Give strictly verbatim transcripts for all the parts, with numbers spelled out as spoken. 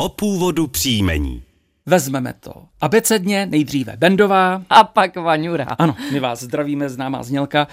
O původu příjmení. Vezmeme to abecedně, nejdříve Bendová a pak Vaňura. Ano, my vás zdravíme, známá znělka.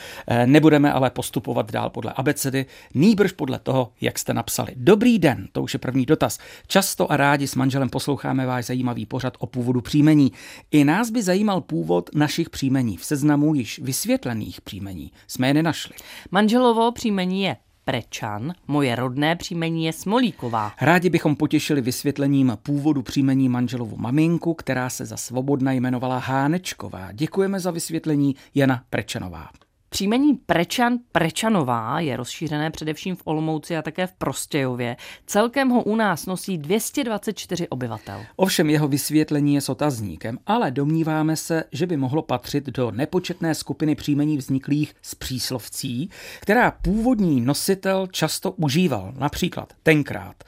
Nebudeme ale postupovat dál podle abecedy, nýbrž podle toho, jak jste napsali. Dobrý den, to už je první dotaz. Často a rádi s manželem posloucháme váš zajímavý pořad o původu příjmení. I nás by zajímal původ našich příjmení. V seznamu již vysvětlených příjmení jsme je nenašli. Manželovo příjmení je Prečan, moje rodné příjmení je Smolíková. Rádi bychom potěšili vysvětlením původu příjmení manželovu maminku, která se za svobodna jmenovala Hánečková. Děkujeme za vysvětlení, Jana Prečanová. Příjmení Prečan, Prečanová je rozšířené především v Olomouci a také v Prostějově. Celkem ho u nás nosí dvě stě dvacet čtyři obyvatel. Ovšem jeho vysvětlení je s otazníkem, ale domníváme se, že by mohlo patřit do nepočetné skupiny příjmení vzniklých z příslovcí, která původní nositel často užíval, například tenkrát,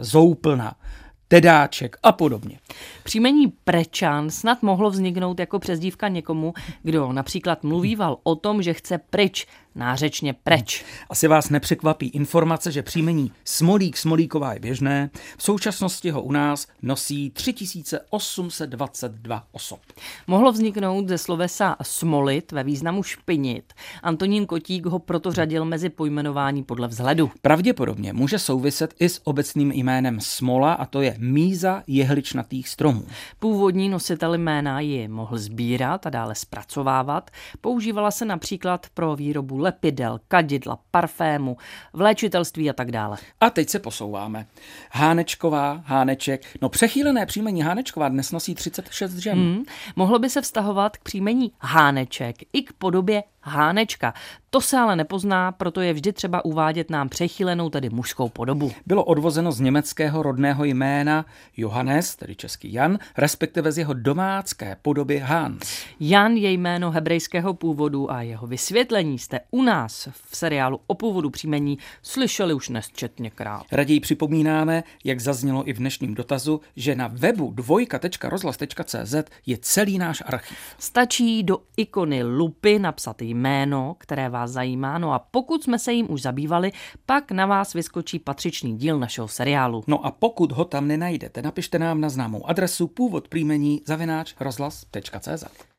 zouplna, tedáček a podobně. Příjmení Prečan snad mohlo vzniknout jako přezdívka někomu, kdo například mluvíval o tom, že chce pryč, nářečně preč. Asi vás nepřekvapí informace, že příjmení Smolík, Smolíková je běžné. V současnosti ho u nás nosí tři tisíce osm set dvacet dva osob. Mohlo vzniknout ze slovesa smolit ve významu špinit. Antonín Kotík ho proto řadil mezi pojmenování podle vzhledu. Pravděpodobně může souviset i s obecným jménem smola, a to je míza jehličnatých stromů. Původní nositel jména ji mohl sbírat a dále zpracovávat. Používala se například pro výrobu lepidel, kadidla, parfému, v léčitelství a tak dále. A teď se posouváme. Hánečková, Háneček. No přechýlené příjmení Hánečková dnes nosí třicet šest žen. Hmm, mohlo by se vztahovat k příjmení Háneček i k podobě Hánečka. To se ale nepozná, proto je vždy třeba uvádět nám přechylenou, tedy mužskou podobu. Bylo odvozeno z německého rodného jména Johannes, tedy český Jan, respektive z jeho domácké podoby Hans. Jan je jméno hebrejského původu a jeho vysvětlení jste u nás v seriálu o původu příjmení slyšeli už nesčetněkrát. Raději připomínáme, jak zaznělo i v dnešním dotazu, že na webu dvojka tečka rozhlas tečka cé zet je celý náš archiv. Stačí do ikony lupy napsat jméno, které vás zajímá, no a pokud jsme se jim už zabývali, pak na vás vyskočí patřičný díl našeho seriálu. No a pokud ho tam nenajdete, napište nám na známou adresu původ příjmení zavináč rozhlas tečka cé zet.